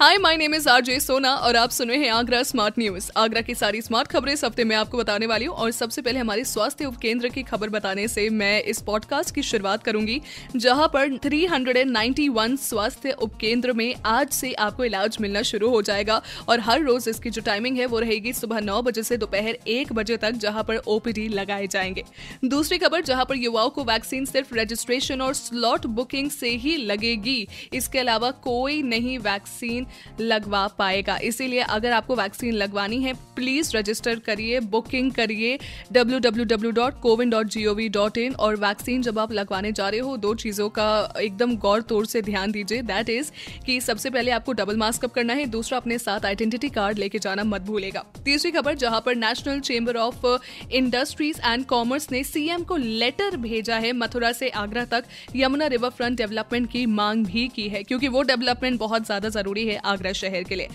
Hi, my name is RJ Sona और आप सुन रहे हैं आगरा स्मार्ट न्यूज। आगरा की सारी स्मार्ट खबरें इस हफ्ते मैं आपको बताने वाली हूँ और सबसे पहले हमारे स्वास्थ्य उपकेंद्र की खबर बताने से मैं इस पॉडकास्ट की शुरुआत करूंगी, जहां पर 391 स्वास्थ्य उपकेंद्र में आज से आपको इलाज मिलना शुरू हो जाएगा और हर रोज इसकी जो टाइमिंग है वो रहेगी सुबह 9 बजे से दोपहर 1 बजे तक, जहाँ पर ओपीडी लगाए जाएंगे। दूसरी खबर, जहाँ पर युवाओं को वैक्सीन सिर्फ रजिस्ट्रेशन और स्लॉट बुकिंग से ही लगेगी, इसके अलावा कोई नहीं वैक्सीन लगवा पाएगा। इसीलिए अगर आपको वैक्सीन लगवानी है प्लीज रजिस्टर करिए, बुकिंग करिए www.covind.gov.in। और वैक्सीन जब आप लगवाने जा रहे हो दो चीजों का एकदम गौर तौर से ध्यान दीजिए, दैट इज कि सबसे पहले आपको डबल मास्क अप करना है, दूसरा अपने साथ आइडेंटिटी कार्ड लेके जाना मत भूलेगा। तीसरी खबर, जहां पर national chamber of industries and commerce ने सीएम को लेटर भेजा है मथुरा से आगरा तक यमुना रिवर फ्रंट डेवलपमेंट की मांग भी की है, क्योंकि वो डेवलपमेंट बहुत ज्यादा जरूरी है आगरा शहर के लिए।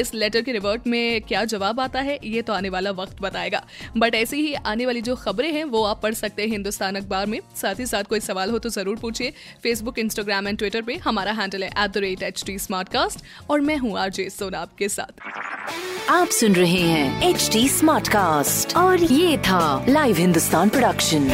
इस लेटर के रिवर्ट में क्या जवाब आता है ये तो आने वाला वक्त बताएगा, बट ऐसी ही आने वाली जो खबरें हैं वो आप पढ़ सकते हैं हिंदुस्तान अखबार में। साथ ही साथ कोई सवाल हो तो जरूर पूछिए। फेसबुक, इंस्टाग्राम एंड ट्विटर पे हमारा हैंडल है @HT Smartcast और मैं हूँ आरजे सोना आपके साथ। आप सुन रहे हैं एचटी स्मार्टकास्ट और ये था लाइव हिंदुस्तान प्रोडक्शन।